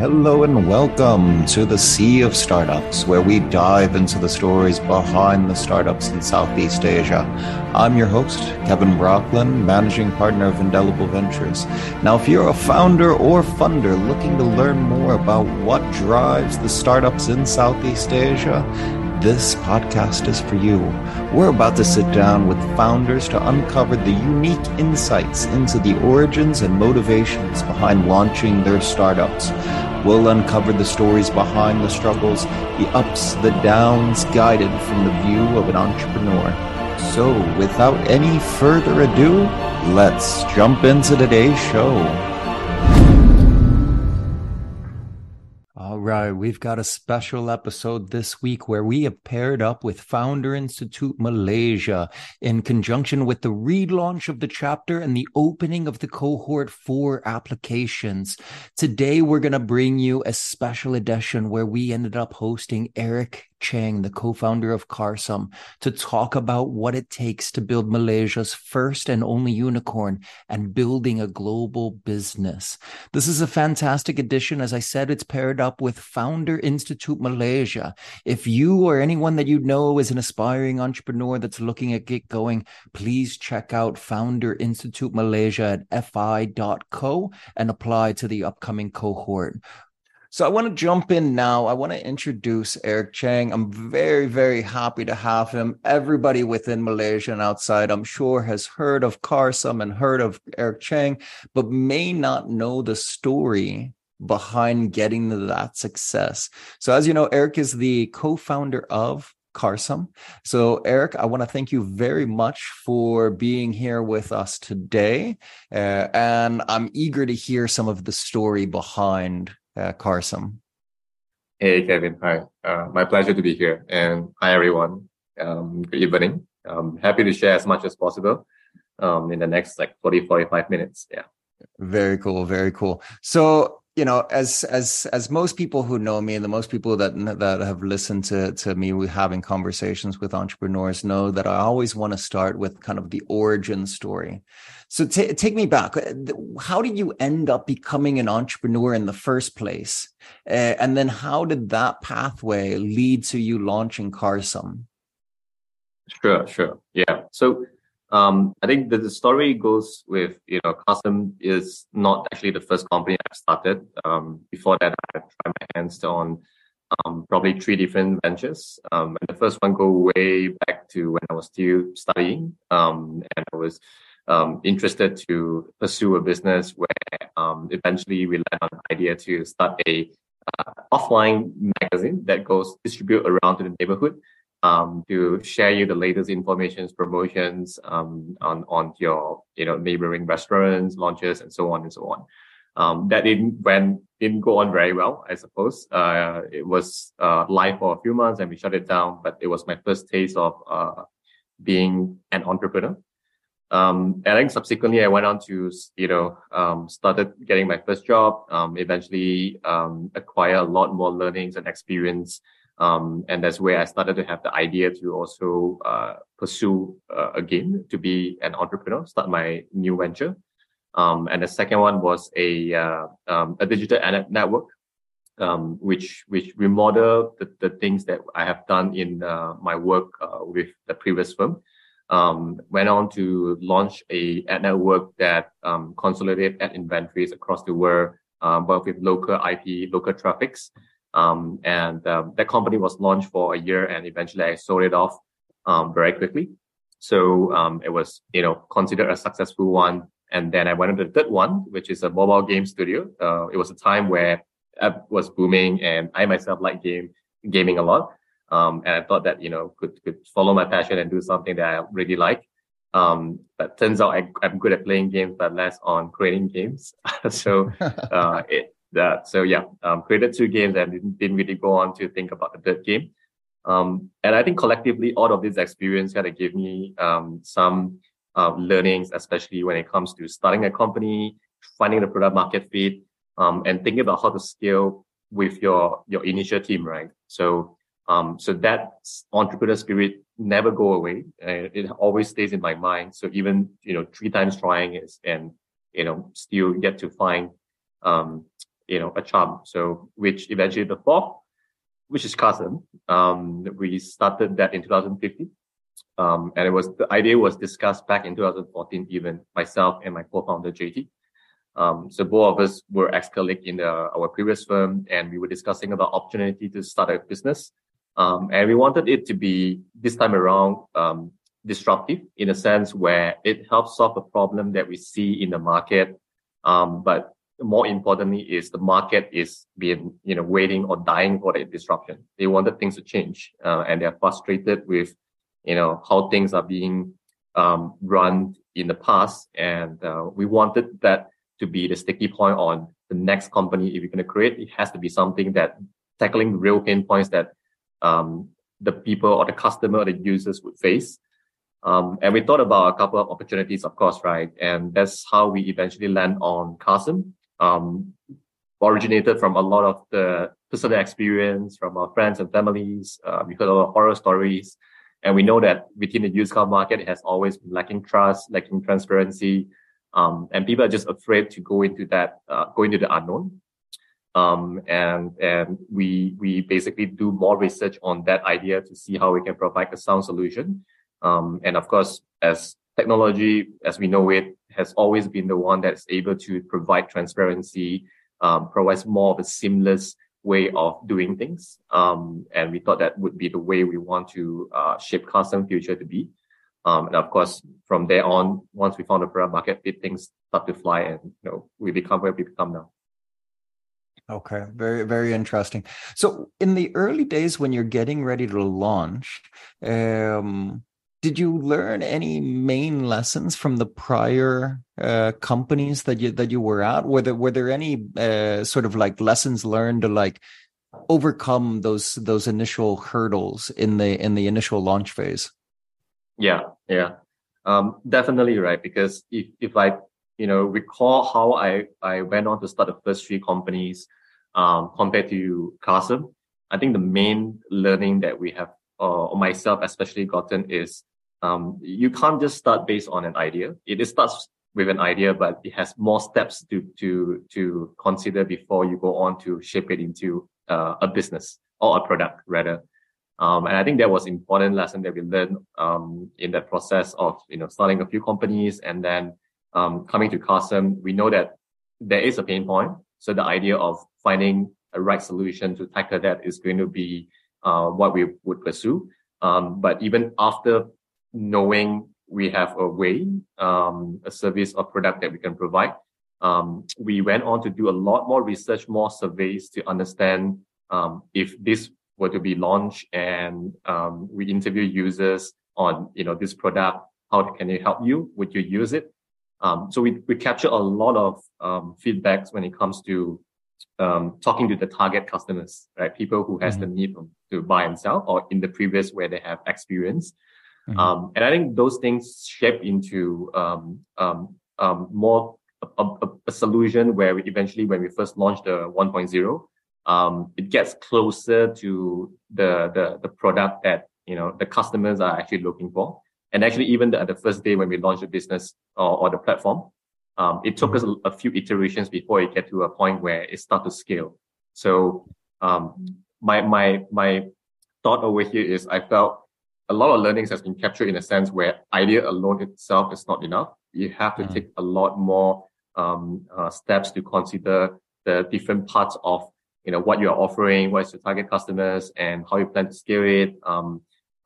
Hello and welcome to the Sea of Startups, where we dive into the stories behind the startups in Southeast Asia. I'm your host, Kevin Brockland, managing partner of Indelible Ventures. Now, if you're a founder or funder looking to learn more about what drives the startups in Southeast Asia, this podcast is for you. We're about to sit down with founders to uncover the unique insights into the origins and motivations behind launching their startups. We'll uncover the stories behind the struggles, the ups, the downs, guided from the view of an entrepreneur. So, without any further ado, let's jump into today's show. Right, we've got a special episode this week where we have paired up with Founder Institute Malaysia in conjunction with the relaunch of the chapter and the opening of the cohort 4 applications. Today, we're going to bring you a special edition where we ended up hosting Eric Cheng, the co-founder of Carsome, to talk about what it takes to build Malaysia's first and only unicorn and building a global business. This is a fantastic edition. As I said, it's paired up with Founder Institute Malaysia. If you or anyone that you know is an aspiring entrepreneur that's looking at get going, please check out Founder Institute Malaysia at fi.co and apply to the upcoming cohort. So I want to jump in now. I want to introduce Eric Cheng. I'm very, very happy to have him. Everybody within Malaysia and outside, I'm sure, has heard of Carsome and heard of Eric Cheng, but may not know the story behind getting to that success. So as you know, Eric is the co-founder of Carsome. So Eric, I want to thank you very much for being here with us today. And I'm eager to hear some of the story behind Carsome. Hey, Kevin. Hi. My pleasure to be here. And hi, everyone. Good evening. I'm happy to share as much as possible in the next 45 minutes. Yeah. Very cool. Very cool. So, you know, as most people who know me and the most people that have listened to me having conversations with entrepreneurs know that I always want to start with kind of the origin story. So take me back. How did you end up becoming an entrepreneur in the first place? And then how did that pathway lead to you launching Carsome? Sure. Yeah. So I think the story goes with, Carsome is not actually the first company I've started. Before that, I tried my hands on probably 3 different ventures. And the first one go way back to when I was still studying. And I was interested to pursue a business where eventually we landed on an idea to start a offline magazine that goes distribute around to the neighborhood. To share you the latest informations, promotions on your neighboring restaurants, launches, and so on and so on. That didn't go on very well, I suppose. It was live for a few months and we shut it down, but it was my first taste of being an entrepreneur. And I think subsequently I went on to started getting my first job, eventually acquire a lot more learnings and experience. And that's where I started to have the idea to also pursue again to be an entrepreneur, start my new venture. And the second one was a digital network, which remodel the things that I have done in my work with the previous firm. Went on to launch a ad network that consolidated ad inventories across the world, but with local IP, local traffics. That company was launched for a year and eventually I sold it off, very quickly. So, it was, considered a successful one. And then I went into the third one, which is a mobile game studio. It was a time where app was booming and I myself like gaming a lot. And I thought that, could follow my passion and do something that I really like. But turns out I'm good at playing games, but less on creating games. Created 2 games and didn't really go on to think about the third game. And I think collectively, all of this experience kind of gave me some learnings, especially when it comes to starting a company, finding the product market fit, and thinking about how to scale with your initial team, right? So that entrepreneur spirit never go away. It always stays in my mind. So even 3 times trying is, and still get to find a charm. So which eventually the fourth, which is Carsome. We started that in 2015. And it was, the idea was discussed back in 2014, even myself and my co-founder JT. So both of us were ex-colleagues in our previous firm, and we were discussing about opportunity to start a business. And we wanted it to be this time around, disruptive in a sense where it helps solve a problem that we see in the market. But more importantly is the market is being, waiting or dying for the disruption. They wanted things to change, and they're frustrated with, how things are being, run in the past. And, we wanted that to be the sticky point on the next company. If you're going to create, it has to be something that tackling real pain points that, the people or the customer or the users would face. And we thought about a couple of opportunities, of course, right? And that's how we eventually land on Carsome. Originated from a lot of the personal experience from our friends and families. We heard a lot of horror stories. And we know that within the used car market, it has always been lacking trust, lacking transparency. And people are just afraid to go into that, go into the unknown. And we basically do more research on that idea to see how we can provide a sound solution. And of course, as technology, as we know it, has always been the one that's able to provide transparency, provides more of a seamless way of doing things. And we thought that would be the way we want to shape Carsome future to be. And of course, from there on, once we found a product market fit, things start to fly, and we become where we become now. Okay, very, very interesting. So in the early days when you're getting ready to launch, did you learn any main lessons from the prior companies that you were at? Were there any sort of like lessons learned to like overcome those initial hurdles in the initial launch phase? Yeah, definitely, right? Because if I recall how I went on to start the first three companies, compared to Carsome, I think the main learning that we have, myself especially, gotten is, you can't just start based on an idea. It starts with an idea, but it has more steps to consider before you go on to shape it into a business or a product rather. And I think that was an important lesson that we learned, in that process of, starting a few companies and then, coming to Carsome. We know that there is a pain point. So the idea of finding a right solution to tackle that is going to be what we would pursue. But even after knowing we have a way, a service or product that we can provide, we went on to do a lot more research, more surveys to understand if this were to be launched, and we interview users on, this product, how can it help you? Would you use it? So we capture a lot of feedbacks when it comes to talking to the target customers, right? People who has the need to buy and sell, or in the previous where they have experience. Mm-hmm. And I think those things shape into more a solution where we eventually, when we first launched the 1.0, it gets closer to the product that the customers are actually looking for. And actually, even at the first day when we launched the business or the platform, it took us a few iterations before it get to a point where it start to scale. So my thought over here is I felt a lot of learnings has been captured in a sense where idea alone itself is not enough. You have to take a lot more steps to consider the different parts of what you are offering, what is your target customers, and how you plan to scale it.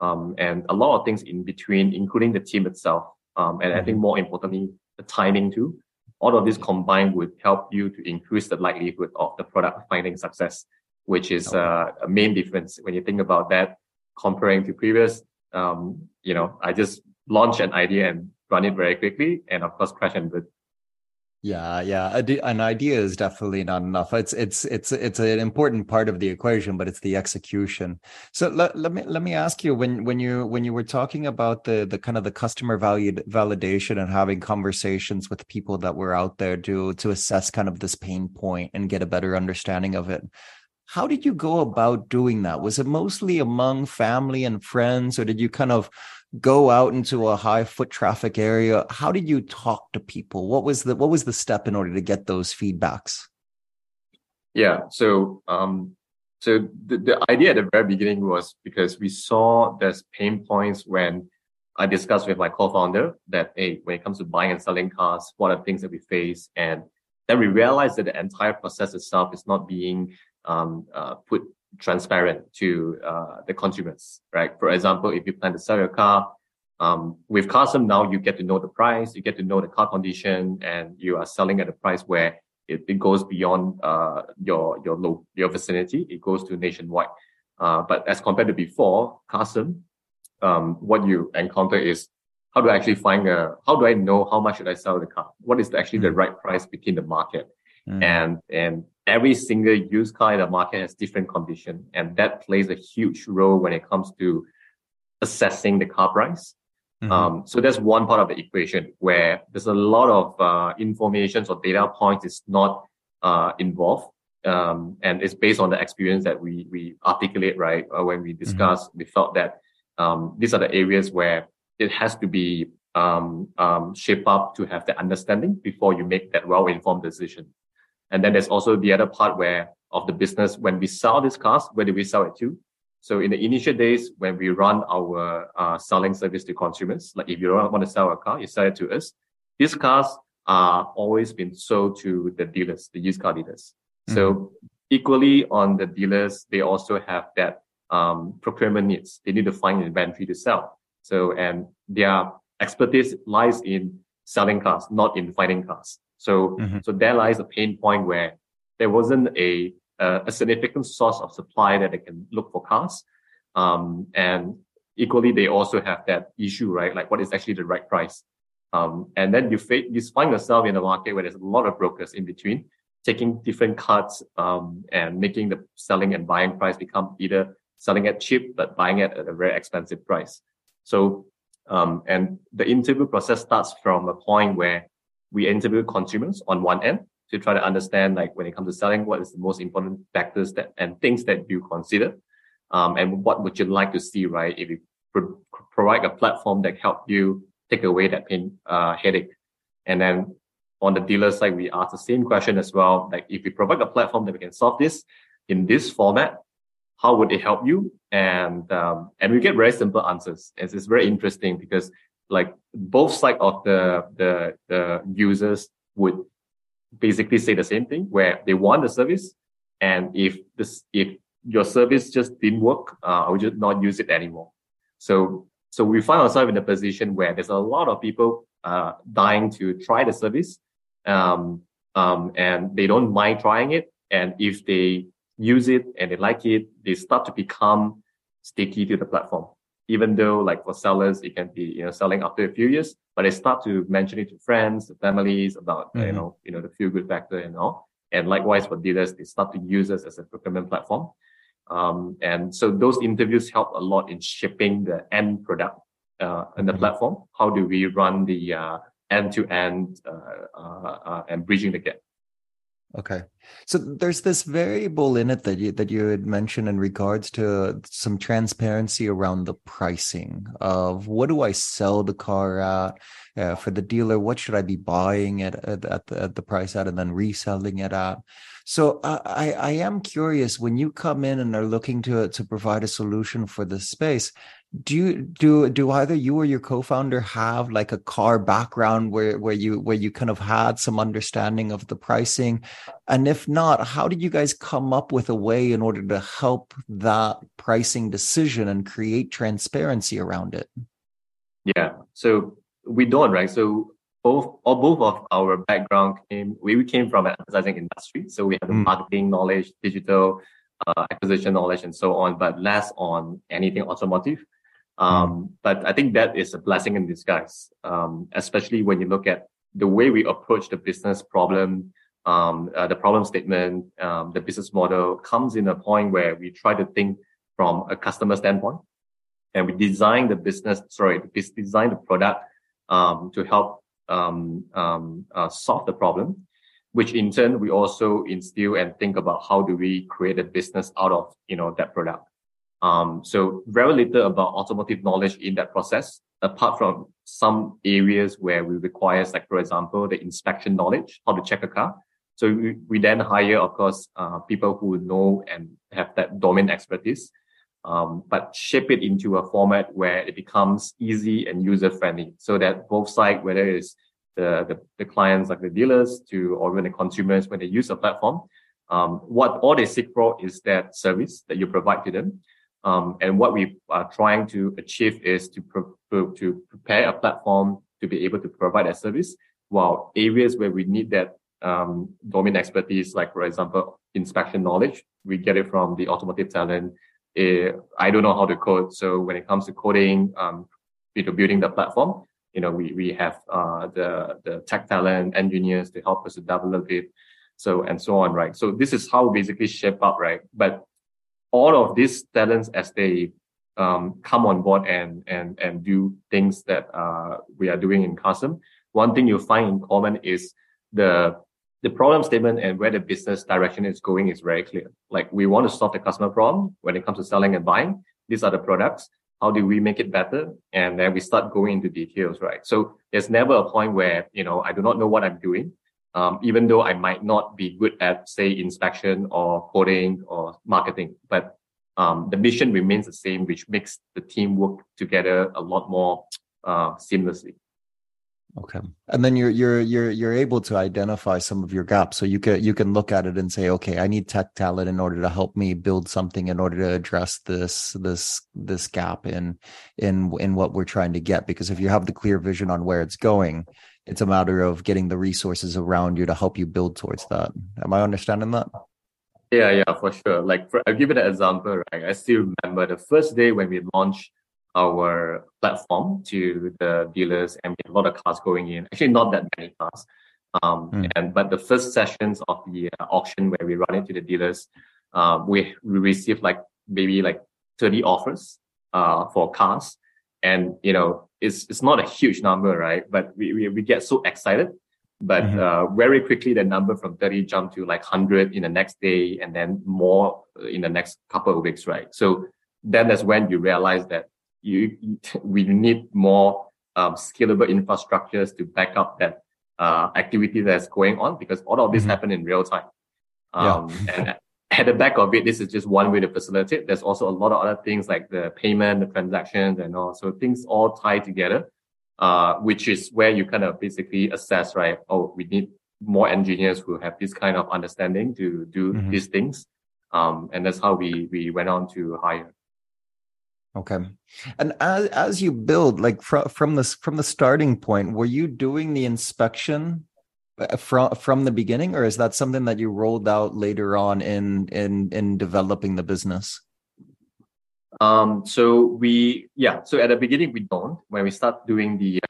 And a lot of things in between, including the team itself. And I think more importantly, the timing too. All of this combined would help you to increase the likelihood of the product finding success, which is a main difference when you think about that comparing to previous. I just launch an idea and run it very quickly and of course crash and burn. Yeah. An idea is definitely not enough. It's an important part of the equation, but it's the execution. So let me ask you, when you were talking about the kind of the customer validation and having conversations with people that were out there to assess kind of this pain point and get a better understanding of it, how did you go about doing that? Was it mostly among family and friends, or did you kind of go out into a high foot traffic area? How did you talk to people? What was the step in order to get those feedbacks? Yeah. So the idea at the very beginning was because we saw there's pain points when I discussed with my co-founder that, hey, when it comes to buying and selling cars, what are the things that we face? And then we realized that the entire process itself is not being put transparent to the consumers, right? For example, if you plan to sell your car, with Carsome now, you get to know the price, you get to know the car condition, and you are selling at a price where it goes beyond your vicinity. It goes to nationwide. But as compared to before, Carsome, what you encounter is how do I know how much should I sell the car? What is actually the right price within the market? And every single used car in the market has different condition, and that plays a huge role when it comes to assessing the car price. So that's one part of the equation where there's a lot of information or data points is not involved, and it's based on the experience that we articulate, right? When we discuss, we felt that these are the areas where it has to be shaped up to have the understanding before you make that well-informed decision. And then there's also the other part where of the business, when we sell these cars, where do we sell it to? So in the initial days, when we run our selling service to consumers, like if you don't want to sell a car, you sell it to us. These cars are always been sold to the dealers, the used car dealers. So equally on the dealers, they also have that procurement needs. They need to find inventory to sell. So, and their expertise lies in selling cars, not in finding cars. So, so there lies a pain point where there wasn't a significant source of supply that they can look for cars. And equally, they also have that issue, right? Like what is actually the right price? And then you find yourself in a market where there's a lot of brokers in between taking different cuts, and making the selling and buying price become either selling at cheap, but buying it at a very expensive price. So, and the interview process starts from a point where we interview consumers on one end, to try to understand, like when it comes to selling, what is the most important factors and things that you consider, and what would you like to see, right? If you provide a platform that help you take away that pain headache, and then on the dealer side, we ask the same question as well. Like if we provide a platform that we can solve this in this format, how would it help you? And we get very simple answers. It's very interesting because like both sides of the users would basically say the same thing where they want the service, and if your service just didn't work, I would just not use it anymore. So we find ourselves in a position where there's a lot of people dying to try the service, and they don't mind trying it. And if they use it and they like it, they start to become sticky to the platform. Even though, like for sellers, it can be selling after a few years, but they start to mention it to friends, to families about the feel good factor and all. And likewise for dealers, they start to use us as a procurement platform. And so those interviews help a lot in shaping the end product and the platform. How do we run the end-to-end and bridging the gap? Okay. So there's this variable in it that you had mentioned in regards to some transparency around the pricing of what do I sell the car at for the dealer? What should I be buying it at the price at and then reselling it at? So I am curious, when you come in and are looking to provide a solution for this space, do either you or your co-founder have like a car background where you kind of had some understanding of the pricing? And if not, how did you guys come up with a way in order to help that pricing decision and create transparency around it? Yeah, so we don't, right? So both of our background we came from an advertising industry. So we had the marketing knowledge, digital acquisition knowledge, and so on, but less on anything automotive. But I think that is a blessing in disguise, especially when you look at the way we approach the business problem, the problem statement, the business model comes in a point where we try to think from a customer standpoint, and we design the product to help solve the problem, which in turn we also instill and think about how do we create a business out of that product. So very little about automotive knowledge in that process, apart from some areas where we require, like for example, the inspection knowledge, how to check a car. So we then hire, of course, people who know and have that domain expertise, but shape it into a format where it becomes easy and user-friendly so that both sides, whether it's the clients like the dealers to, or even the consumers when they use the platform, what all they seek for is that service that you provide to them. And what we are trying to achieve is to prepare a platform to be able to provide that service, while areas where we need that domain expertise, like, for example, inspection knowledge, we get it from the automotive talent. I don't know how to code. So when it comes to coding, building the platform, we have the tech talent engineers to help us to develop it. So, and so on, right? So this is how we basically shape up, right? But all of these talents, as they come on board and do things that we are doing in Carsome, one thing you'll find in common is the problem statement and where the business direction is going is very clear. Like, we want to solve the customer problem when it comes to selling and buying. These are the products. How do we make it better? And then we start going into details, right? So there's never a point where, I do not know what I'm doing. Even though I might not be good at, say, inspection or coding or marketing, but the mission remains the same, which makes the team work together a lot more seamlessly. Okay, and then you're able to identify some of your gaps, so you can look at it and say, okay, I need tech talent in order to help me build something in order to address this gap in what we're trying to get. Because if you have the clear vision on where it's going, it's a matter of getting the resources around you to help you build towards that. Am I understanding that? Yeah, for sure. Like, I'll give it an example. Right? I still remember the first day when we launched our platform to the dealers, and we had a lot of cars going in. Actually, not that many cars. But the first sessions of the auction where we run it to the dealers, we received maybe 30 offers for cars, and it's not a huge number, right? But we get so excited, but very quickly the number from 30 jumped to 100 in the next day, and then more in the next couple of weeks, right? So then that's when you realize that we need more scalable infrastructures to back up that activity that's going on, because all of this happened in real time. And at the back of it, this is just one way to facilitate. There's also a lot of other things like the payment, the transactions, and also things all tied together, which is where you kind of basically assess, right? Oh, we need more engineers who have this kind of understanding to do these things. And that's how we went on to hire. Okay. And as you build, from the starting point, were you doing the inspection from the beginning, or is that something that you rolled out later on in developing the business? So at the beginning, we don't. When we start doing the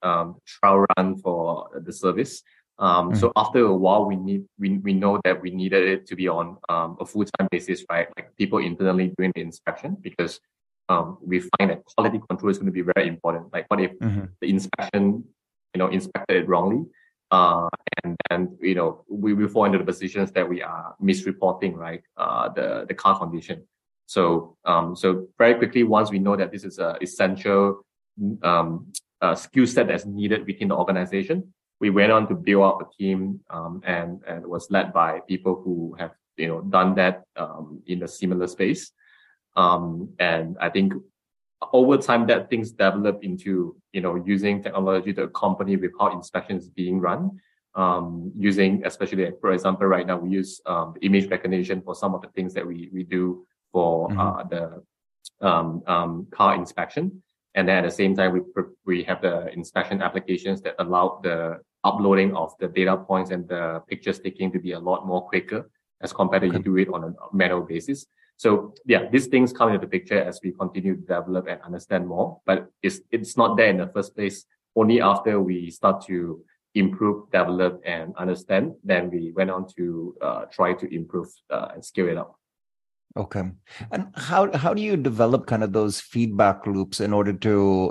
trial run for the service, so after a while, we know that we needed it to be on a full-time basis, right? Like, people internally doing the inspection, because we find that quality control is going to be very important. Like, what if the inspection, inspected it wrongly? And then, we fall into the positions that we are misreporting, right? The car condition. So, so very quickly, once we know that this is an essential skill set that's needed within the organization, we went on to build up a team, and was led by people who have, done that, in a similar space. And I think over time that things develop into, using technology to accompany with how inspection is being run, using, especially, for example, right now we use, image recognition for some of the things that we do for, the car inspection. And then at the same time, we have the inspection applications that allow the uploading of the data points and the pictures taking to be a lot more quicker as compared to you do it on a manual basis. So yeah, these things come into the picture as we continue to develop and understand more, but it's not there in the first place. Only after we start to improve, develop, and understand, then we went on to try to improve and scale it up. Okay. And how do you develop kind of those feedback loops in order to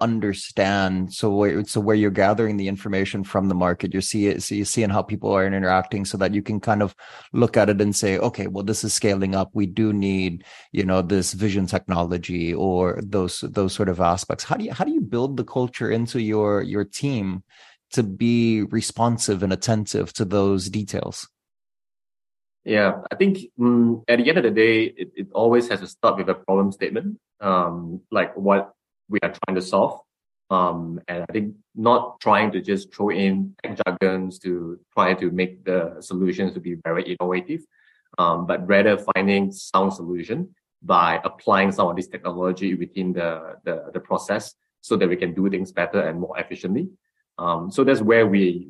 understand? So where you're gathering the information from the market, you're seeing how people are interacting, so that you can kind of look at it and say, okay, well, this is scaling up. We do need, this vision technology or those sort of aspects. How do you build the culture into your team to be responsive and attentive to those details? Yeah, I think at the end of the day, it always has to start with a problem statement, like what we are trying to solve. And I think not trying to just throw in tech jargons to try to make the solutions to be very innovative, but rather finding sound solution by applying some of this technology within the process so that we can do things better and more efficiently. So that's where we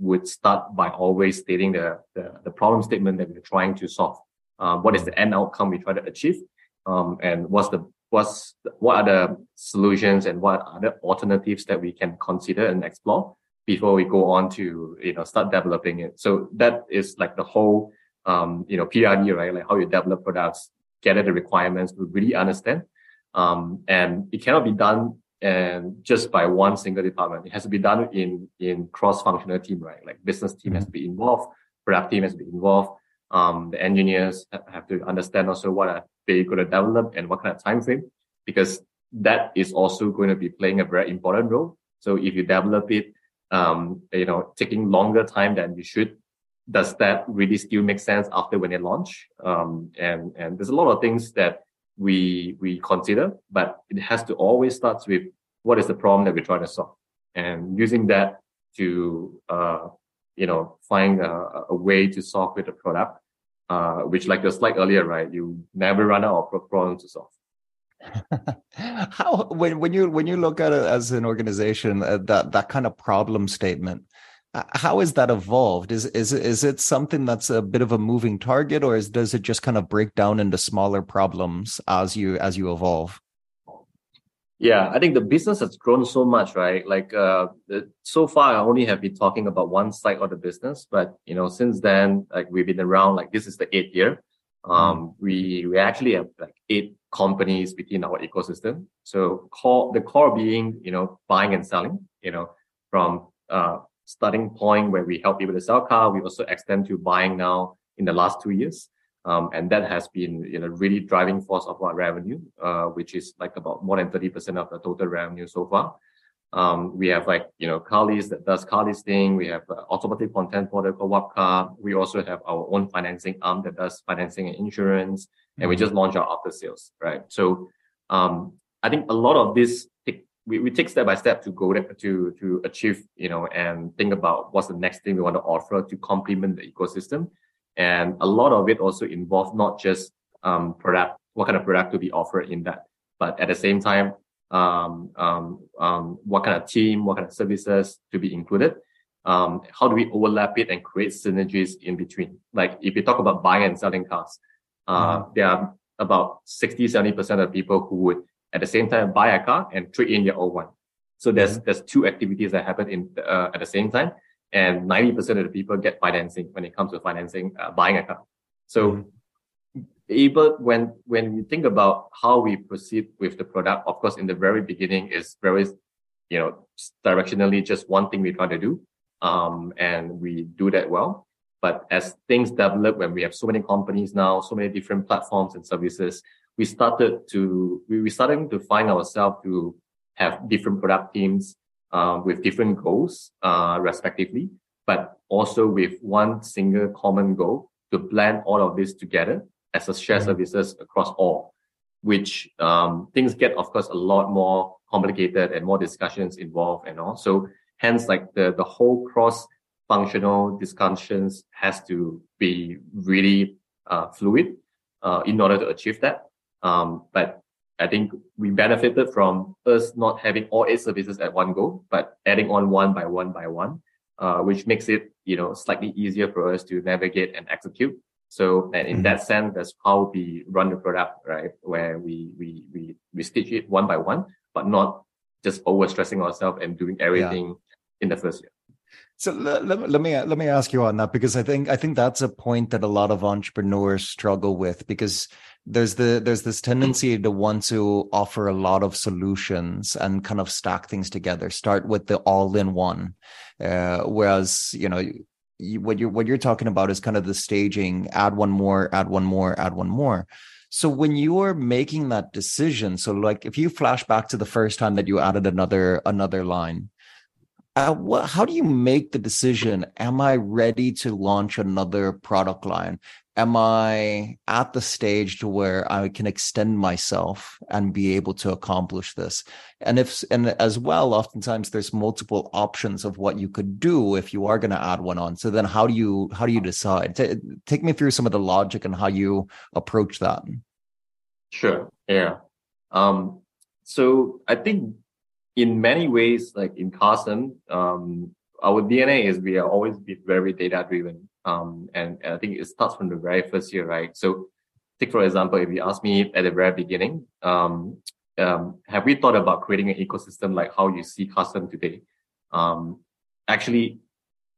would start by always stating the problem statement that we're trying to solve. What is the end outcome we try to achieve? And what are the solutions and what are the alternatives that we can consider and explore before we go on to, start developing it. So that is like the whole, PRD, right? Like how you develop products, gather the requirements, we really understand. And it cannot be done and just by one single department. It has to be done in cross-functional team, right? Like business team has to be involved, product team has to be involved. The engineers have to understand also what are they going to develop and what kind of time frame, because that is also going to be playing a very important role. So if you develop it, taking longer time than you should, does that really still make sense after when they launch? And there's a lot of things that we consider, but it has to always start with what is the problem that we're trying to solve, and using that to find a way to solve with a product, which like the slide earlier, right? You never run out of problems to solve. How when you look at it as an organization, that kind of problem statement, how has that evolved? Is it something that's a bit of a moving target, or does it just kind of break down into smaller problems as you evolve? Yeah, I think the business has grown so much, right? Like so far, I only have been talking about one side of the business, but since then, like we've been around. Like this is the 8th year. We actually have like 8 companies within our ecosystem. So the core being buying and selling. From starting point where we help people to sell car, we also extend to buying now in the last 2 years. And that has been, really driving force of our revenue, which is like about more than 30% of the total revenue so far. We have like, Carlist that does car listing. We have automatic content portal called WAPCar. We also have our own financing arm that does financing and insurance. Mm-hmm. And we just launched our after sales, right? So, I think a lot of this, we take step by step to go there to achieve, and think about what's the next thing we want to offer to complement the ecosystem. And a lot of it also involves not just product, what kind of product to be offered in that, but at the same time, what kind of team, what kind of services to be included, how do we overlap it and create synergies in between? Like if you talk about buying and selling cars, there are about 60-70% of people who would at the same time buy a car and trade in their old one. So there's 2 activities that happen in at the same time. And 90% of the people get financing when it comes to financing, buying a car. So when you think about how we proceed with the product, of course, in the very beginning is very, directionally just one thing we try to do. And we do that well. But as things develop, when we have so many companies now, so many different platforms and services, we were starting to find ourselves to have different product teams, with different goals, respectively, but also with one single common goal to blend all of this together as a shared services across all, which, things get, of course, a lot more complicated and more discussions involved and all. So hence, like the whole cross-functional discussions has to be really, fluid, in order to achieve that. But I think we benefited from us not having all 8 services at one go, but adding on one by one, which makes it, slightly easier for us to navigate and execute. So, and in that sense, that's how we run the product, right? Where we stitch it one by one, but not just overstressing ourselves and doing everything in the first year. So let me ask you on that, because I think that's a point that a lot of entrepreneurs struggle with, because there's this tendency to want to offer a lot of solutions and kind of stack things together, start with the all-in-one, whereas what you're talking about is kind of the staging, add one more. So when you are making that decision, so like if you flash back to the first time that you added another line, How do you make the decision? Am I ready to launch another product line? Am I at the stage to where I can extend myself and be able to accomplish this? And as well, oftentimes there's multiple options of what you could do if you are going to add one on. So then how do you decide? Take me through some of the logic and how you approach that. Sure. Yeah. So I think in many ways, like in Carsome, our DNA is we are always very data-driven. And I think it starts from the very first year, right? So take, for example, if you ask me at the very beginning, have we thought about creating an ecosystem like how you see Carsome today? Actually,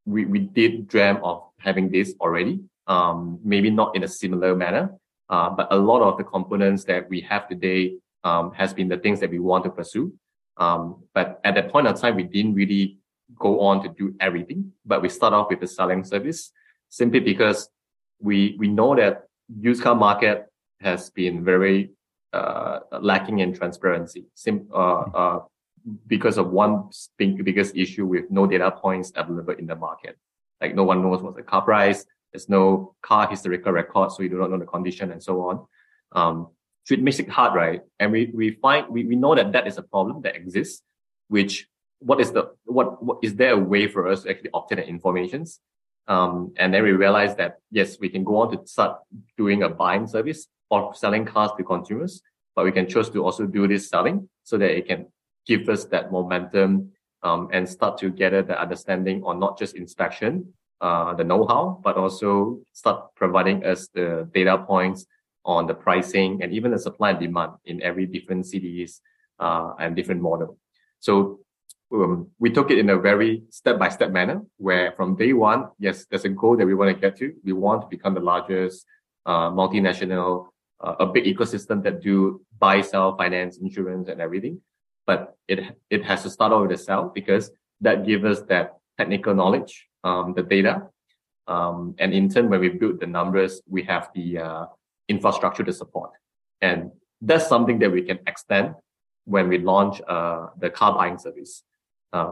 we did dream of having this already, maybe not in a similar manner, but a lot of the components that we have today has been the things that we want to pursue. But at that point of time, we didn't really go on to do everything, but we start off with a selling service simply because we know that used car market has been very lacking in transparency because of one biggest issue with no data points available in the market. Like no one knows what's the car price. There's no car historical record, so you do not know the condition and so on. So it makes it hard, right? And we find we know that is a problem that exists, which what is there a way for us to actually obtain the informations? And then we realize that yes, we can go on to start doing a buying service or selling cars to consumers, but we can choose to also do this selling so that it can give us that momentum, and start to gather the understanding on not just inspection, the know-how, but also start providing us the data points on the pricing and even the supply and demand in every different cities, and different model. So we took it in a very step-by-step manner where from day one, yes, there's a goal that we want to get to. We want to become the largest, multinational, a big ecosystem that do buy, sell, finance, insurance, and everything. But it has to start off with a sell because that gives us that technical knowledge, the data. And in turn, when we build the numbers, we have the infrastructure to support. And that's something that we can extend when we launch the car buying service.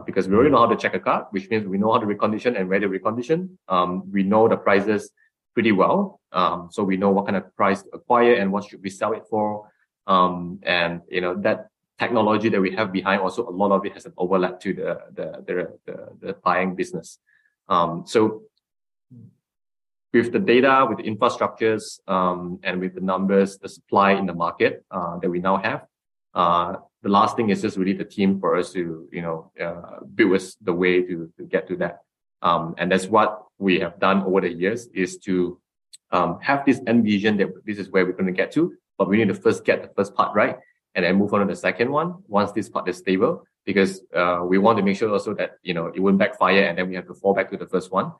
Because we already know how to check a car, which means we know how to recondition and where to recondition. We know the prices pretty well. So we know what kind of price to acquire and what should we sell it for. And you know, that technology that we have behind, also a lot of it has an overlap to the buying business. So with the data, with the infrastructures, and with the numbers, the supply in the market that we now have, the last thing is just really the team for us to, build us the way to get to that. And that's what we have done over the years is to have this end vision that this is where we're going to get to, but we need to first get the first part right and then move on to the second one once this part is stable, because we want to make sure also that, it won't backfire and then we have to fall back to the first one.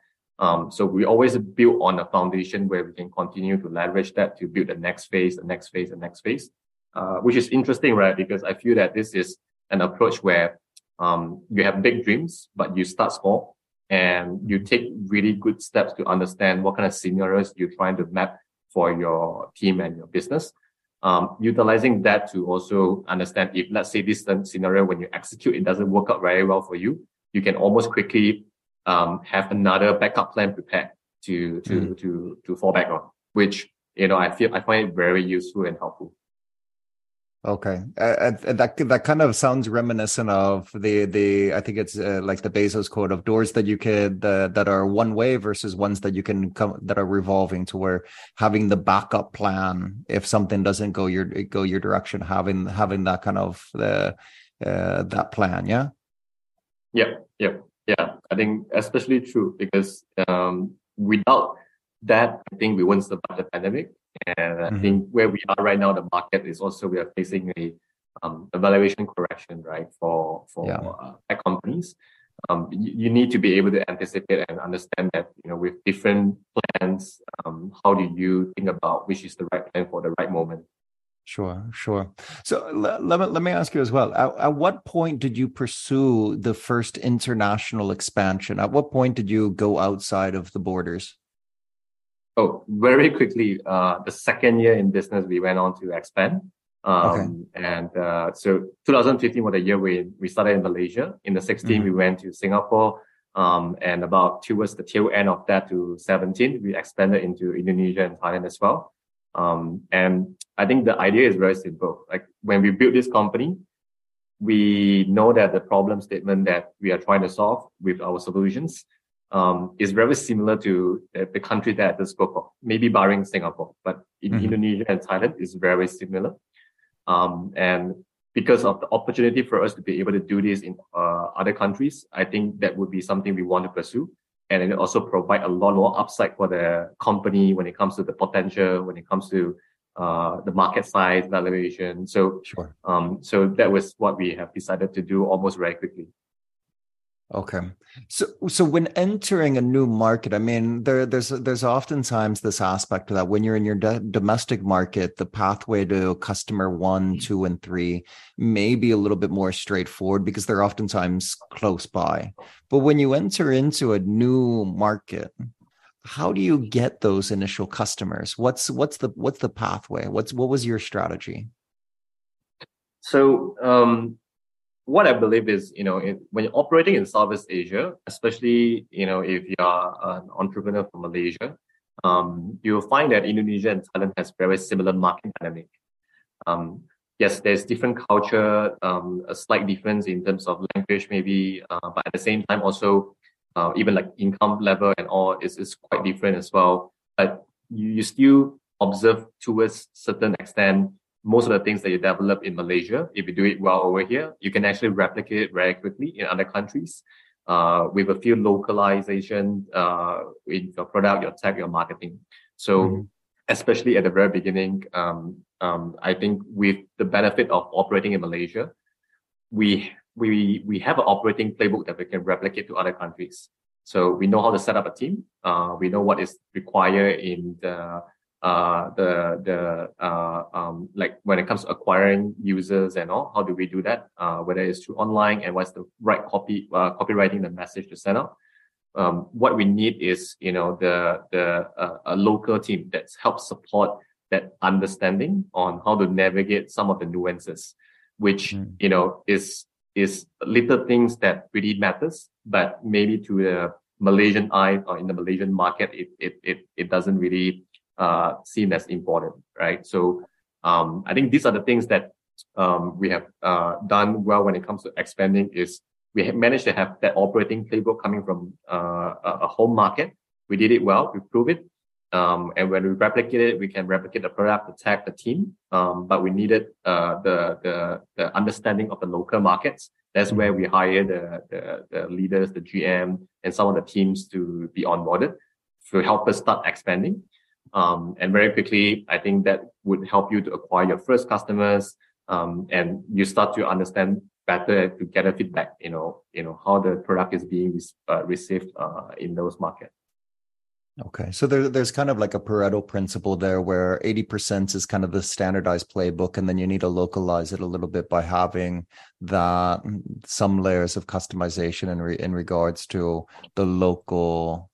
So we always build on a foundation where we can continue to leverage that to build the next phase, the next phase, the next phase. Which is interesting, right? Because I feel that this is an approach where you have big dreams, but you start small and you take really good steps to understand what kind of scenarios you're trying to map for your team and your business. Utilizing that to also understand if, let's say, this scenario, when you execute, it doesn't work out very well for you, you can almost quickly have another backup plan prepared to fall back on, which, I find it very useful and helpful. Okay, that kind of sounds reminiscent of the I think it's like the Bezos quote of doors that you could that are one way versus ones that you can come that are revolving, to where having the backup plan if something doesn't go your direction, having that kind of that plan. Yeah. I think especially true because without that, I think we wouldn't survive the pandemic. And I think where we are right now, the market is also, we are facing a valuation correction, right? For tech companies, you need to be able to anticipate and understand that, with different plans, how do you think about which is the right plan for the right moment? Sure. So let me ask you as well. At what point did you pursue the first international expansion? At what point did you go outside of the borders? Oh, very quickly, the second year in business, we went on to expand. And so 2015 was the year we started in Malaysia. In the 16, we went to Singapore. And about towards the tail end of that to 17, we expanded into Indonesia and Thailand as well. And I think the idea is very simple. Like when we built this company, we know that the problem statement that we are trying to solve with our solutions is very similar to the country that I spoke of, maybe barring Singapore, but in Indonesia and Thailand is very similar. And because of the opportunity for us to be able to do this in other countries, I think that would be something we want to pursue. And it also provide a lot more upside for the company when it comes to the potential, when it comes to the market size, valuation. So, so that was what we have decided to do almost very quickly. Okay. So when entering a new market, I mean, there's oftentimes this aspect that when you're in your domestic market, the pathway to customer 1, 2, and 3 may be a little bit more straightforward because they're oftentimes close by. But when you enter into a new market, how do you get those initial customers? What's the pathway? What was your strategy? So, what I believe is, when you're operating in Southeast Asia, especially, if you are an entrepreneur from Malaysia, you'll find that Indonesia and Thailand has very similar market dynamic. Yes, there's different culture, a slight difference in terms of language maybe, but at the same time also, even like income level and all is quite different as well. But you still observe to a certain extent, most of the things that you develop in Malaysia, if you do it well over here, you can actually replicate it very quickly in other countries with a few localization in your product, your tech, your marketing. So especially at the very beginning, I think with the benefit of operating in Malaysia, we have an operating playbook that we can replicate to other countries. So we know how to set up a team. We know what is required in like when it comes to acquiring users and all, how do we do that? Whether it's through online and what's the right copywriting the message to send out. What we need is, a local team that's helps support that understanding on how to navigate some of the nuances, which, is little things that really matters, but maybe to the Malaysian eye or in the Malaysian market, it doesn't really seen as important, right? So I think these are the things that we have done well when it comes to expanding is we have managed to have that operating playbook coming from a home market. We did it well, we proved it. And when we replicate it, we can replicate the product, the tech, the team. But we needed the understanding of the local markets. That's where we hire the leaders, the GM, and some of the teams to be onboarded to help us start expanding. And very quickly, I think that would help you to acquire your first customers, and you start to understand better to get a feedback, how the product is being received in those markets. Okay. So there's kind of like a Pareto principle there where 80% is kind of the standardized playbook, and then you need to localize it a little bit by having some layers of customization in regards to the local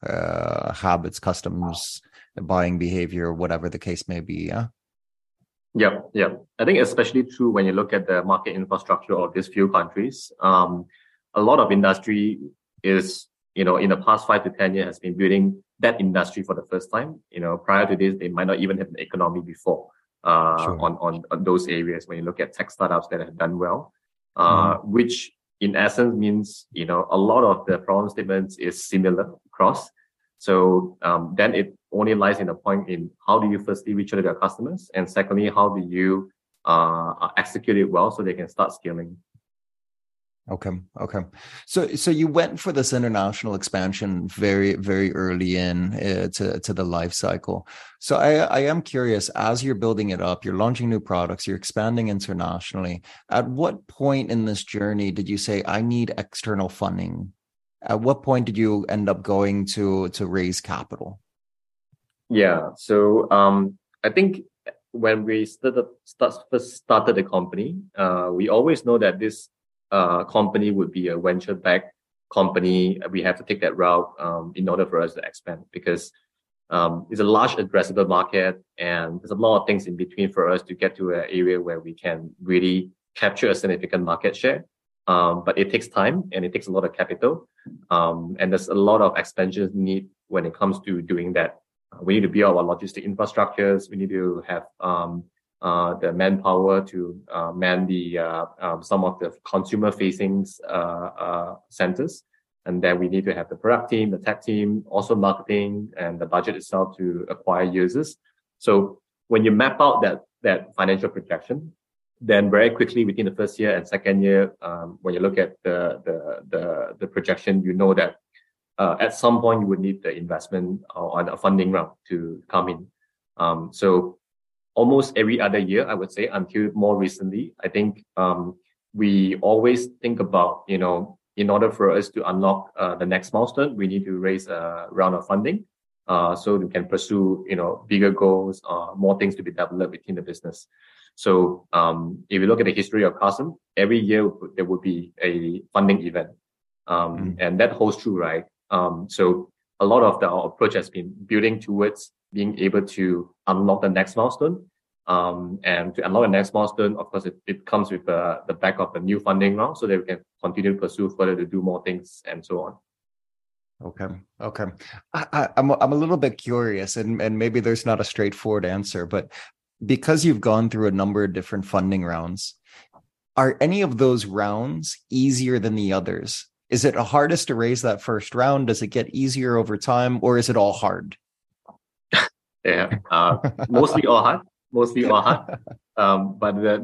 habits, customs, buying behavior, whatever the case may be. Yeah. I think especially true when you look at the market infrastructure of these few countries. A lot of industry is, in the past 5 to 10 years has been building that industry for the first time. Prior to this, they might not even have an economy before on those areas. When you look at tech startups that have done well, which in essence means, a lot of the problem statements is similar across. So then it only lies in the point in how do you firstly reach out to your customers, and secondly, how do you execute it well so they can start scaling. Okay. So you went for this international expansion very, very early in to the life cycle. So I am curious, as you're building it up, you're launching new products, you're expanding internationally. At what point in this journey did you say, I need external funding? At what point did you end up going to raise capital? Yeah, so I think when we first started the company, we always know that this company would be a venture-backed company. We have to take that route in order for us to expand, because It's a large addressable market, and there's a lot of things in between for us to get to an area where we can really capture a significant market share. But it takes time and it takes a lot of capital. And there's a lot of expansion need when it comes to doing that. We need to build our logistic infrastructures. We need to have the manpower to man the some of the consumer-facing centers. And then we need to have the product team, the tech team, also marketing, and the budget itself to acquire users. So when you map out that financial projection, then very quickly within the first year and second year, when you look at the projection, you know that at some point you would need the investment on a funding round to come in. So almost every other year, I would say, until more recently, I think we always think about, in order for us to unlock the next milestone, we need to raise a round of funding so we can pursue, bigger goals, more things to be developed within the business. So if you look at the history of Carsome, every year there would be a funding event. And that holds true, right? So a lot of our approach has been building towards being able to unlock the next milestone. And to unlock the next milestone, of course, it comes with the back of a new funding round so that we can continue to pursue further to do more things and so on. Okay. I'm a little bit curious, and maybe there's not a straightforward answer, but because you've gone through a number of different funding rounds, are any of those rounds easier than the others? Is it hardest to raise that first round? Does it get easier over time, or is it all hard? Yeah, mostly all hard. But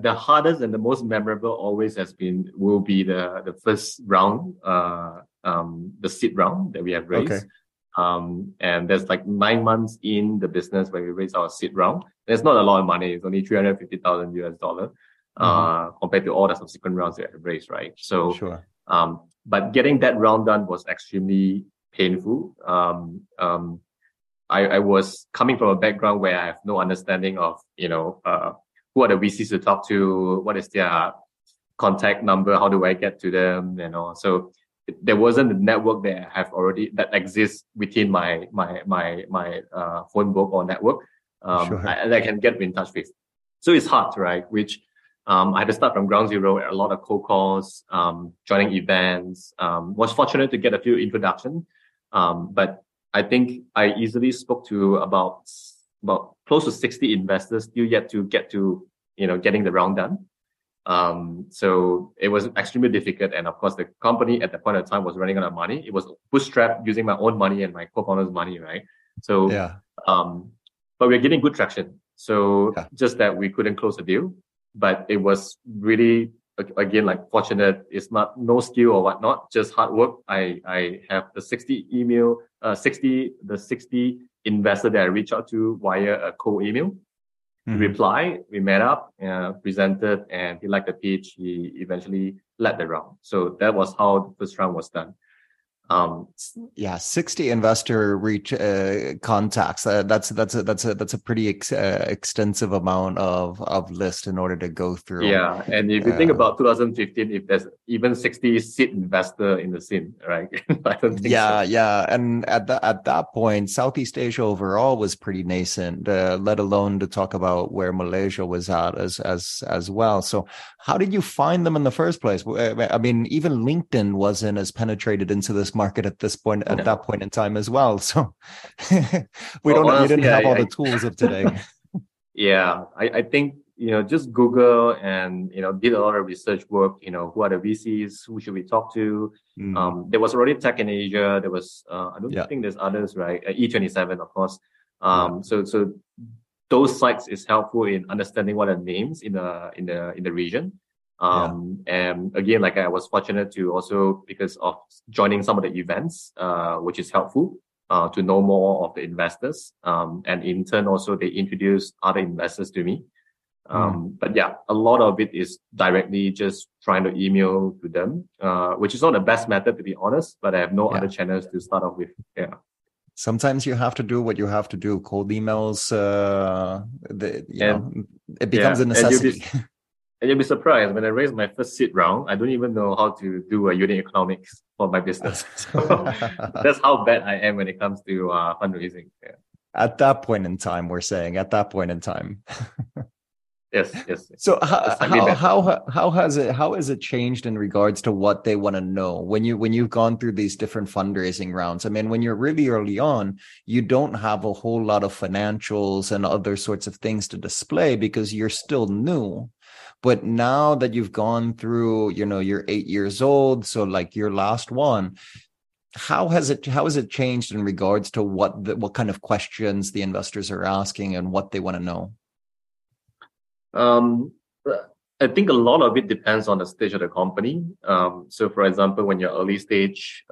the hardest and the most memorable always will be the first round, the seed round that we have raised. Okay. And there's like 9 months in the business where we raise our seed round. There's not a lot of money. It's only $350,000 compared to all the subsequent rounds that I've raised, right? So, sure. But getting that round done was extremely painful. I was coming from a background where I have no understanding of, who are the VCs to talk to? What is their contact number? How do I get to them? So there wasn't the network that I have already that exists within my phone book or network. Sure. I can get in touch with. So it's hard, right? Which I had to start from ground zero. A lot of cold calls, joining events. Was fortunate to get a few introductions, but I think I easily spoke to about close to 60 investors, still yet to get to getting the round done. So it was extremely difficult, and of course the company at that point of time was running out of money. It was bootstrapped using my own money and my co-founder's money, right? So yeah. But we're getting good traction. So yeah. Just that we couldn't close the deal, but it was really again like fortunate. It's not no skill or whatnot, just hard work. I have the 60 investor that I reach out to via a cold email. Mm-hmm. Reply, we met up, presented, and he liked the pitch. He eventually led the round. So that was how the first round was done. 60 investor reach contacts. That's a pretty extensive amount of list in order to go through. Yeah, and if you think about 2015, if there's even 60 seed investor in the scene, right? I don't think so. Yeah, and at that point, Southeast Asia overall was pretty nascent. Let alone to talk about where Malaysia was at as well. So, how did you find them in the first place? I mean, even LinkedIn wasn't as penetrated into this market at this point at that point in time as well, so we didn't have all the tools of today. I think just Google and did a lot of research work. Who are the VCs, who should we talk to? There was already tech in Asia. There was I don't think there's others, right? E27 of course. So those sites is helpful in understanding what are names in the region. And again, like I was fortunate to also, because of joining some of the events, which is helpful, to know more of the investors. And in turn, also they introduced other investors to me. But a lot of it is directly just trying to email to them, which is not the best method to be honest, but I have no other channels to start off with. Yeah. Sometimes you have to do what you have to do. Cold emails, it becomes a necessity. And you'll be surprised when I raised my first seed round, I don't even know how to do a unit economics for my business. So that's how bad I am when it comes to fundraising. Yeah. At that point in time, we're saying at that point in time. Yes. So how has it changed in regards to what they want to know when you've gone through these different fundraising rounds? I mean, when you're really early on, you don't have a whole lot of financials and other sorts of things to display because you're still new. But now that you've gone through, you're 8 years old, so like your last one, how has it changed in regards to what kind of questions the investors are asking and what they want to know? I think a lot of it depends on the stage of the company. So for example, when you're early stage,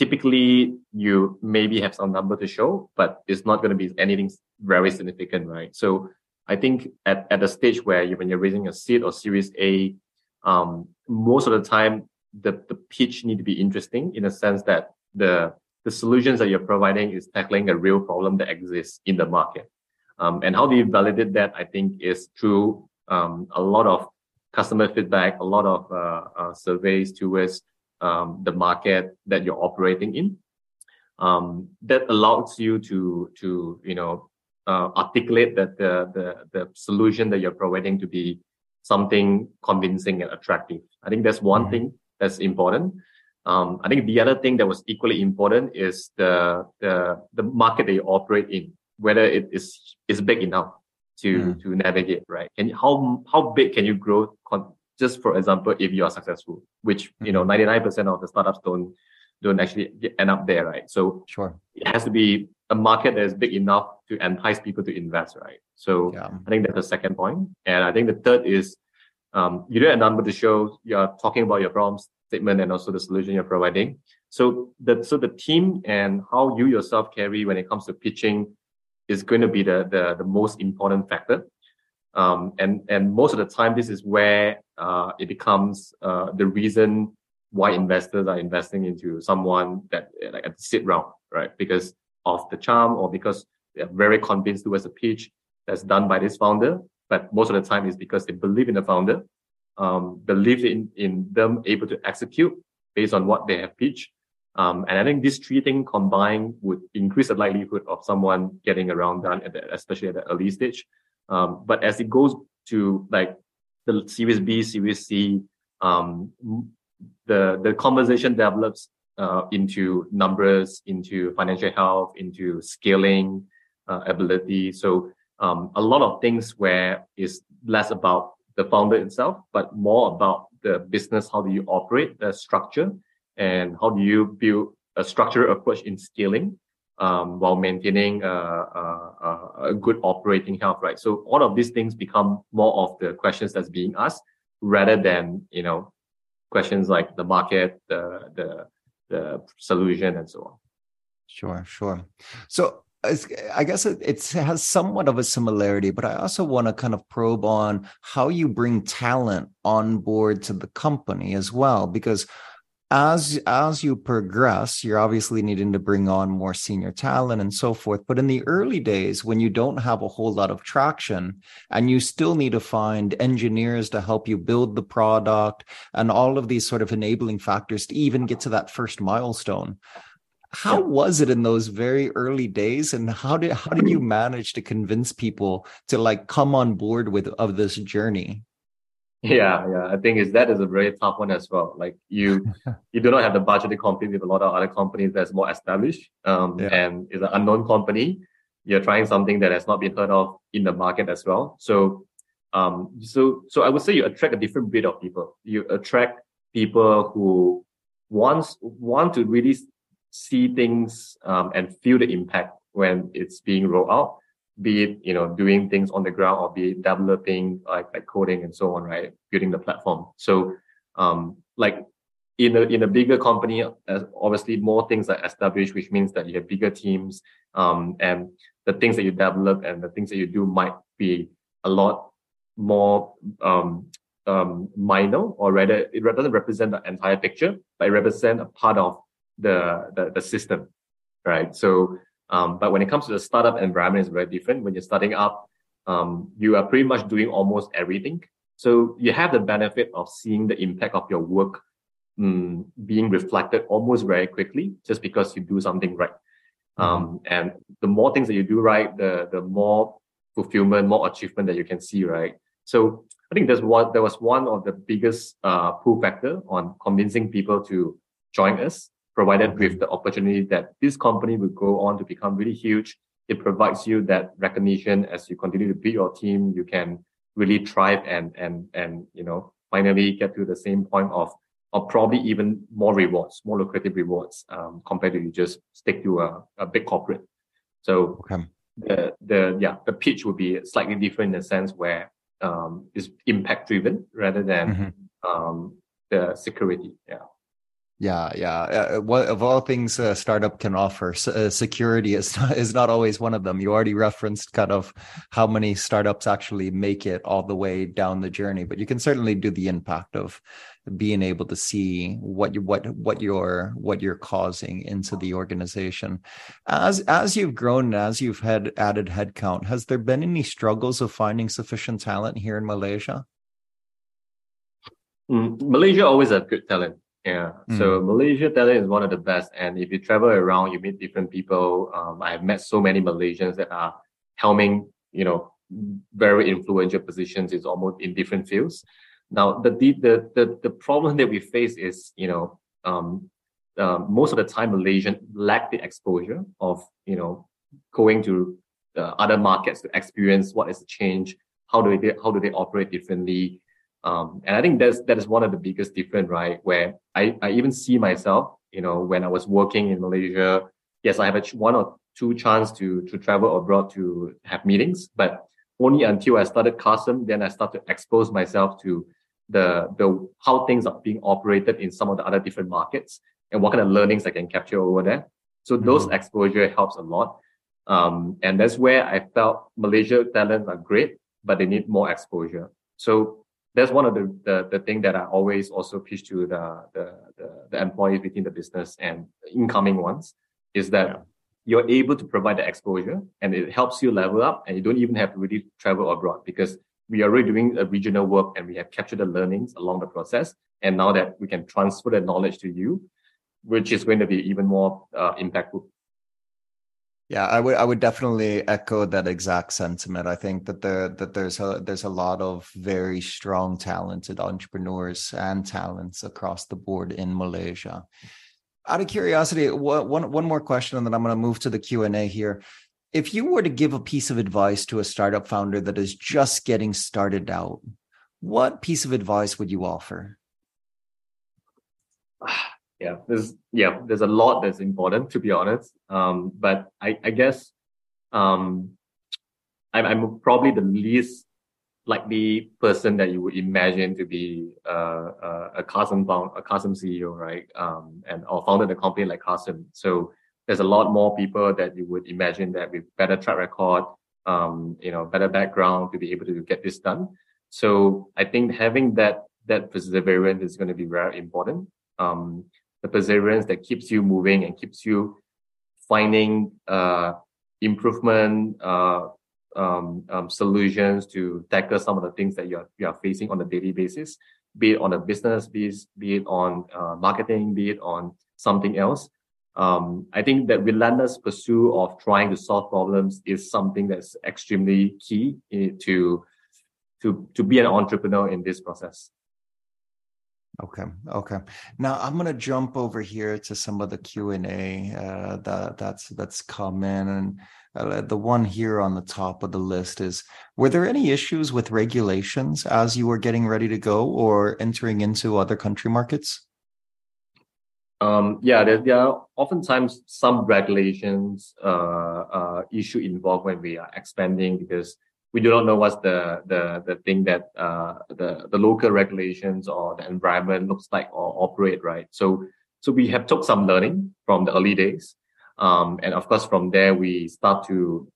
typically you maybe have some number to show, but it's not going to be anything very significant, right? So I think at the stage when you're raising a seed or series A, most of the time, the pitch need to be interesting in a sense that the solutions that you're providing is tackling a real problem that exists in the market. And how do you validate that? I think is through a lot of customer feedback, a lot of surveys towards the market that you're operating in. That allows you to articulate that the solution that you're providing to be something convincing and attractive. I think that's one thing that's important. I think the other thing that was equally important is the market that you operate in. Whether it is big enough to navigate, right? And how big can you grow? Just for example, if you are successful, which 99% of the startups don't actually end up there, right? So sure, it has to be a market that is big enough to entice people to invest, right? So yeah. I think that's the second point, and I think the third is you don't have a number to show. You are talking about your problem statement and also the solution you're providing. So the team and how you yourself carry when it comes to pitching is going to be the most important factor. And most of the time, this is where it becomes the reason why investors are investing into someone that like at the seed round, right? Because of the charm or because they're very convinced towards a pitch that's done by this founder. But most of the time is because they believe in the founder, believe in them able to execute based on what they have pitched. And I think these three things combined would increase the likelihood of someone getting around done, especially at the early stage. But as it goes to like the Series B, Series C, the conversation develops into numbers, into financial health, into scaling ability. So a lot of things where it's less about the founder itself, but more about the business, how do you operate, the structure, and how do you build a structural approach in scaling while maintaining a good operating health, right? So all of these things become more of the questions that's being asked rather than, questions like the market, the solution, and so on. Sure. So I guess it has somewhat of a similarity, but I also want to kind of probe on how you bring talent on board to the company as well, because as you progress, you're obviously needing to bring on more senior talent and so forth. But in the early days, when you don't have a whole lot of traction and you still need to find engineers to help you build the product and all of these sort of enabling factors to even get to that first milestone, how was it in those very early days? And how did you manage to convince people to like come on board of this journey? Yeah. I think that is a very tough one as well. Like you do not have the budget to compete with a lot of other companies that's more established. And it's an unknown company. You're trying something that has not been heard of in the market as well. So, so I would say you attract a different breed of people. You attract people who want to really see things and feel the impact when it's being rolled out. Be it, doing things on the ground or be it developing like coding and so on, right? Building the platform. So, like in a bigger company, obviously more things are established, which means that you have bigger teams. And the things that you develop and the things that you do might be a lot more, minor, or rather it doesn't represent the entire picture, but it represents a part of the system, right? So, but when it comes to the startup environment, it's very different. When you're starting up, you are pretty much doing almost everything. So you have the benefit of seeing the impact of your work being reflected almost very quickly, just because you do something right. And the more things that you do right, the more fulfillment, more achievement that you can see, right? So I think that was one of the biggest pull factor on convincing people to join us, provided with the opportunity that this company will go on to become really huge. It provides you that recognition as you continue to build your team. You can really thrive and you know, finally get to the same point of, or probably even more rewards, more lucrative rewards, compared to you just stick to a big corporate. So okay. The pitch would be slightly different in the sense where it's impact driven rather than the security. What of all things a startup can offer, security is not always one of them. You already referenced kind of how many startups actually make it all the way down the journey, but you can certainly do the impact of being able to see what you're causing into the organization. As you've grown and as you've had added headcount, has there been any struggles of finding sufficient talent here in Malaysia? Malaysia always has good talent. Yeah. So Malaysia talent is one of the best. And if you travel around, you meet different people. I've met so many Malaysians that are helming, you know, very influential positions is almost in different fields. Now, the problem that we face is, you know, most of the time Malaysians lack the exposure of, you know, going to other markets to experience what is the change, how do they operate differently. And I think that is one of the biggest difference, right? Where I even see myself, you know, when I was working in Malaysia, yes, I have one or two chance to travel abroad to have meetings, but only until I started Carsome, then I started to expose myself to the how things are being operated in some of the other different markets and what kind of learnings I can capture over there. So those exposure helps a lot. And that's where I felt Malaysia talents are great, but they need more exposure. So that's one of the thing that I always also pitch to the employees within the business and incoming ones is that you're able to provide the exposure and it helps you level up, and you don't even have to really travel abroad because we are already doing a regional work and we have captured the learnings along the process. And now that we can transfer the knowledge to you, which is going to be even more impactful. Yeah, I would definitely echo that exact sentiment. I think that there's a lot of very strong, talented entrepreneurs and talents across the board in Malaysia. Out of curiosity, one more question, and then I'm going to move to the Q&A here. If you were to give a piece of advice to a startup founder that is just getting started out, what piece of advice would you offer? There's a lot that's important, to be honest. But I guess I'm probably the least likely person that you would imagine to be a Carsome CEO, right? Or founded a company like Carsome. So there's a lot more people that you would imagine that with better track record, you know, better background to be able to get this done. So I think having that perseverance is going to be very important. The perseverance that keeps you moving and keeps you finding improvement solutions to tackle some of the things that you are facing on a daily basis, be it on a business, be it on marketing, be it on something else. I think that relentless pursuit of trying to solve problems is something that's extremely key to be an entrepreneur in this process. Okay. Now I'm going to jump over here to some of the Q&A that's come in. And the one here on the top of the list is, were there any issues with regulations as you were getting ready to go or entering into other country markets? There are oftentimes some regulations issue involved when we are expanding because we do not know what's the thing that the local regulations or the environment looks like or operate, right? So we have took some learning from the early days. And of course, from there, we start to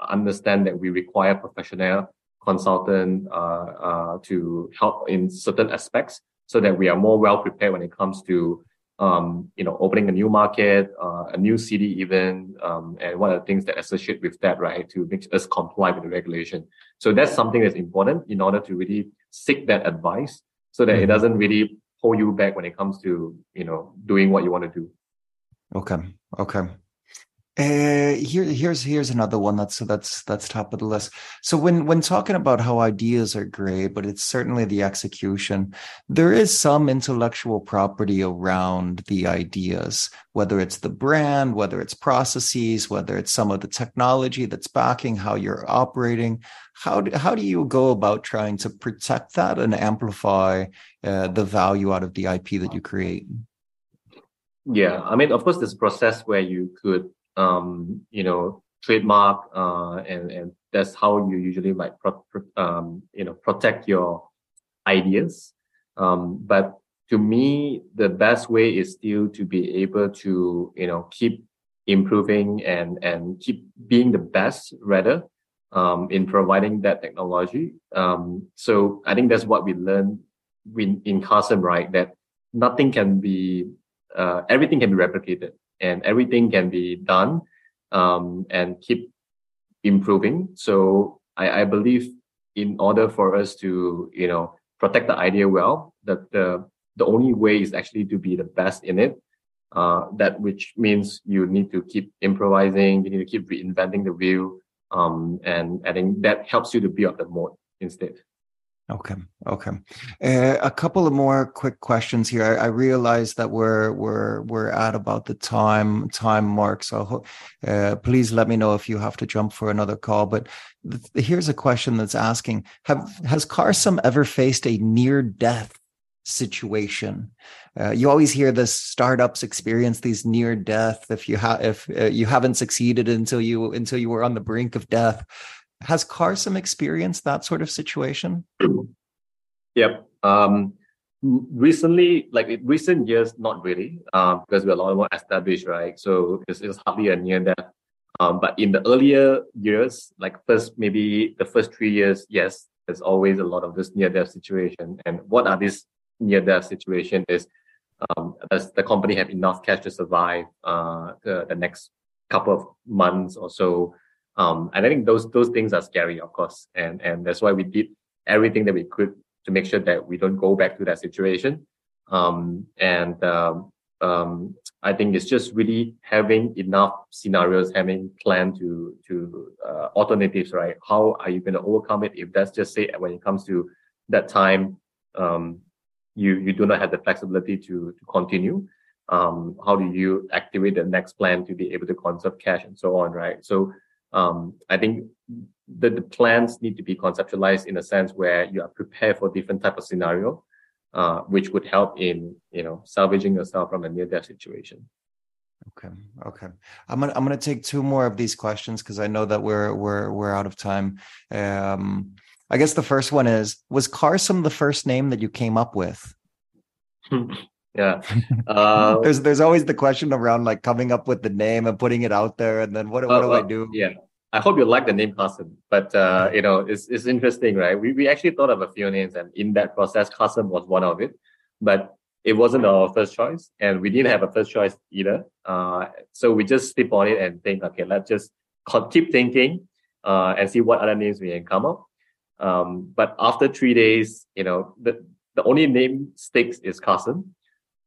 understand that we require professional consultant to help in certain aspects so that we are more well prepared when it comes to, you know, opening a new market, a new city even, and what are the things that associate with that, right, to make us comply with the regulation. So that's something that's important in order to really seek that advice so that it doesn't really hold you back when it comes to, you know, doing what you want to do. Okay. Here's another one that's top of the list. So when talking about how ideas are great, but it's certainly the execution, there is some intellectual property around the ideas, whether it's the brand, whether it's processes, whether it's some of the technology that's backing how you're operating. How do you go about trying to protect that and amplify the value out of the IP that you create? Yeah, I mean, of course, this process where you could trademark, and that's how you usually might protect your ideas. But to me, the best way is still to be able to, keep improving and keep being the best rather, in providing that technology. So I think that's what we learned in Carsome, right? That nothing can be, everything can be replicated. And everything can be done, and keep improving. So I believe in order for us to, protect the idea well, that the only way is actually to be the best in it. That which means you need to keep improvising, you need to keep reinventing the wheel. And I think that helps you to build up the moat instead. Okay. A couple of more quick questions here. I realize that we're at about the time mark. So please let me know if you have to jump for another call. But here's a question that's asking: Has Carsome ever faced a near death situation? You always hear this: startups experience these near death if you haven't succeeded until you were on the brink of death. Has Carsome experienced that sort of situation? Yep. Recently, like in recent years, not really, because we're a lot more established, right? So it's hardly a near death. But in the earlier years, like the first 3 years, yes, there's always a lot of this near death situation. And what are these near death situation is, does the company have enough cash to survive the next couple of months or so? And I think those things are scary, of course. And that's why we did everything that we could to make sure that we don't go back to that situation. I think it's just really having enough scenarios, having plan to alternatives, right? How are you going to overcome it? If that's just say, when it comes to that time, you do not have the flexibility to continue. How do you activate the next plan to be able to conserve cash and so on, right? So, I think that the plans need to be conceptualized in a sense where you are prepared for different type of scenario, which would help in, salvaging yourself from a near-death situation. Okay. I'm gonna take two more of these questions because I know that we're out of time. I guess the first one is: Was Carsome the first name that you came up with? Yeah. There's always the question around like coming up with the name and putting it out there, and then what do I do? Yeah. I hope you like the name Carsome, but it's interesting, right? We actually thought of a few names, and in that process, Carsome was one of it, but it wasn't our first choice, and we didn't have a first choice either. So we just sleep on it and think, okay, let's just keep thinking and see what other names we can come up. But after 3 days, the only name sticks is Carsome.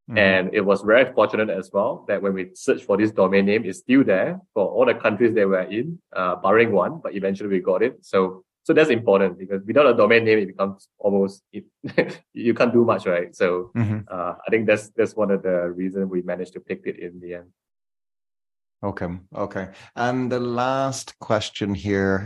Mm-hmm. And it was very fortunate as well that when we searched for this domain name, it's still there for all the countries that we're in, barring one, but eventually we got it. So that's important because without a domain name, it becomes almost, you can't do much, right? So I think that's one of the reasons we managed to pick it in the end. Okay. And the last question here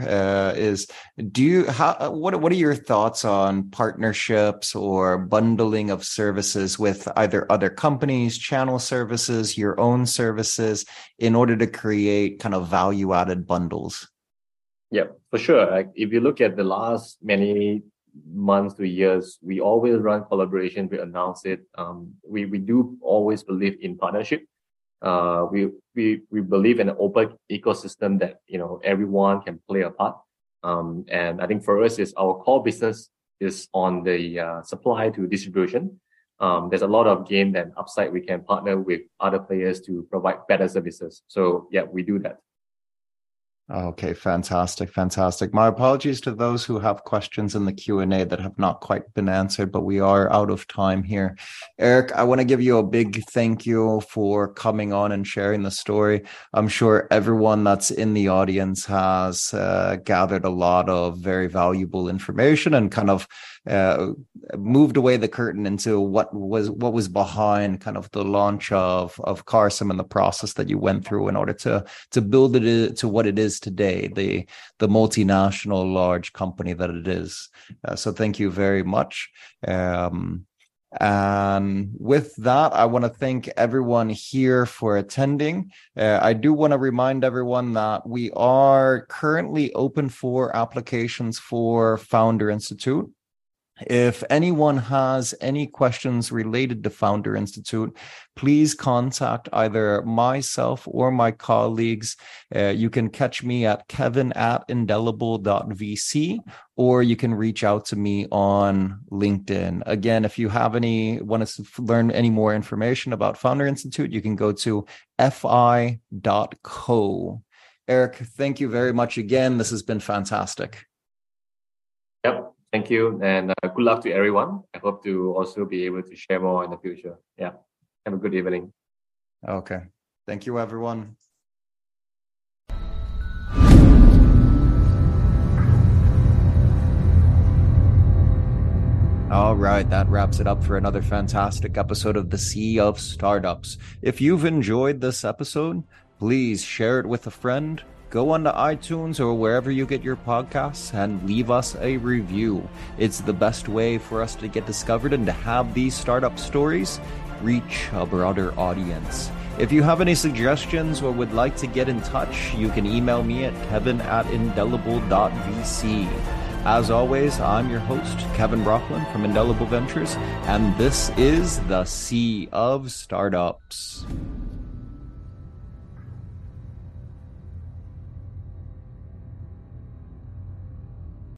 is: What are your thoughts on partnerships or bundling of services with either other companies, channel services, your own services, in order to create kind of value-added bundles? Yeah, for sure. Like if you look at the last many months to years, we always run collaboration. We announce it. We do always believe in partnership. We believe in an open ecosystem that, everyone can play a part. And I think for us is our core business is on the supply to distribution. There's a lot of gain and upside. We can partner with other players to provide better services. So yeah, we do that. Okay, fantastic, fantastic. My apologies to those who have questions in the Q&A that have not quite been answered, but we are out of time here. Eric, I want to give you a big thank you for coming on and sharing the story. I'm sure everyone that's in the audience has gathered a lot of very valuable information and kind of moved away the curtain into what was behind kind of the launch of Carsome and the process that you went through in order to build it to what it is today, the multinational large company that it is. So thank you very much. And with that, I want to thank everyone here for attending. I do want to remind everyone that we are currently open for applications for Founder Institute. If anyone has any questions related to Founder Institute, please contact either myself or my colleagues. You can catch me at kevin@indelible.vc, or you can reach out to me on LinkedIn. Again, if you have want to learn any more information about Founder Institute, you can go to fi.co. Eric, thank you very much again. This has been fantastic. Yep. Thank you, and good luck to everyone. I hope to also be able to share more in the future. Yeah, have a good evening. Okay. Thank you, everyone. All right, that wraps it up for another fantastic episode of the Sea of Startups. If you've enjoyed this episode, please share it with a friend. Go onto iTunes or wherever you get your podcasts and leave us a review. It's the best way for us to get discovered and to have these startup stories reach a broader audience. If you have any suggestions or would like to get in touch, you can email me at kevin@indelible.vc. As always, I'm your host, Kevin Brockland from Indelible Ventures, and this is the Sea of Startups.